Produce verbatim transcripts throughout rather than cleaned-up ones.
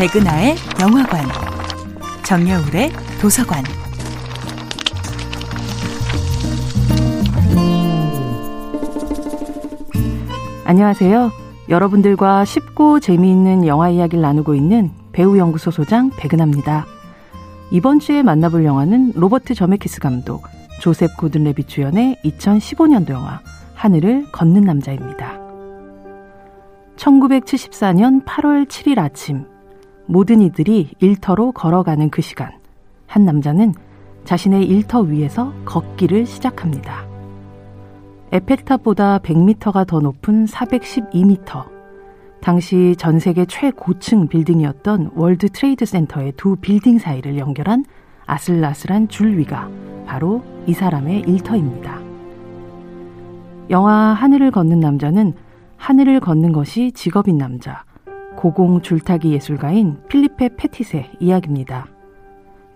백은하의 영화관, 정여울의 도서관. 안녕하세요. 여러분들과 쉽고 재미있는 영화 이야기를 나누고 있는 배우연구소 소장 백은하입니다. 이번 주에 만나볼 영화는 로버트 저메키스 감독, 조셉 고든 레빗 주연의 이천십오 년도 영화 하늘을 걷는 남자입니다. 천구백칠십사 년 팔월 칠일 아침, 모든 이들이 일터로 걸어가는 그 시간, 한 남자는 자신의 일터 위에서 걷기를 시작합니다. 에펠탑보다 백 미터가 더 높은 사백십이 미터, 당시 전 세계 최고층 빌딩이었던 월드 트레이드 센터의 두 빌딩 사이를 연결한 아슬아슬한 줄 위가 바로 이 사람의 일터입니다. 영화 하늘을 걷는 남자는 하늘을 걷는 것이 직업인 남자, 고공 줄타기 예술가인 필리페 페티의 이야기입니다.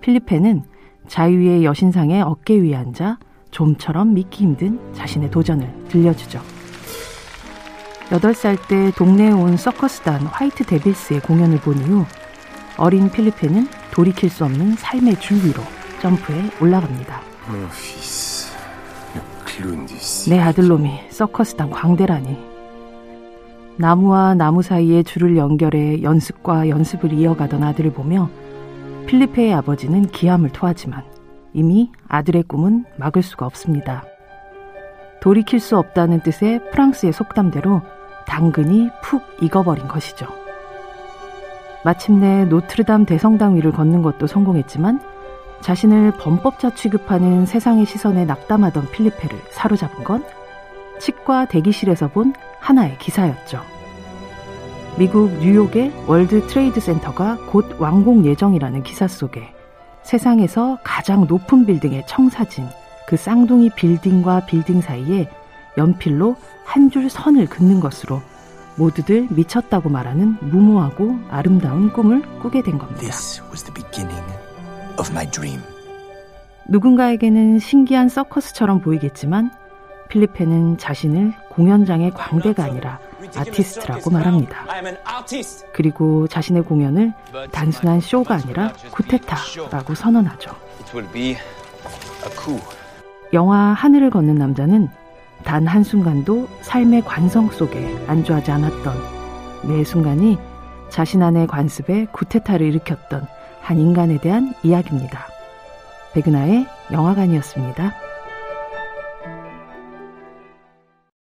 필리페는 자유의 여신상의 어깨 위에 앉아 좀처럼 믿기 힘든 자신의 도전을 들려주죠. 여덟 살 때 동네에 온 서커스단 화이트 데빌스의 공연을 본 이후 어린 필리페는 돌이킬 수 없는 삶의 줄 위로 점프해 올라갑니다. 내 아들놈이 서커스단 광대라니. 나무와 나무 사이에 줄을 연결해 연습과 연습을 이어가던 아들을 보며 필리페의 아버지는 기함을 토하지만 이미 아들의 꿈은 막을 수가 없습니다. 돌이킬 수 없다는 뜻의 프랑스의 속담대로 당근이 푹 익어버린 것이죠. 마침내 노트르담 대성당 위를 걷는 것도 성공했지만 자신을 범법자 취급하는 세상의 시선에 낙담하던 필리페를 사로잡은 건 치과 대기실에서 본 하나의 기사였죠. 미국 뉴욕의 월드 트레이드 센터가 곧 완공 예정이라는 기사 속에 세상에서 가장 높은 빌딩의 청사진, 그 쌍둥이 빌딩과 빌딩 사이에 연필로 한 줄 선을 긋는 것으로 모두들 미쳤다고 말하는 무모하고 아름다운 꿈을 꾸게 된 겁니다. 누군가에게는 신기한 서커스처럼 보이겠지만 필리페는 자신을 공연장의 광대가 아니라 아티스트라고 말합니다. 그리고 자신의 공연을 단순한 쇼가 아니라 쿠데타라고 선언하죠. 영화 하늘을 걷는 남자는 단 한순간도 삶의 관성 속에 안주하지 않았던, 매 순간이 자신 안의 관습에 쿠데타를 일으켰던 한 인간에 대한 이야기입니다. 백은하의 영화관이었습니다.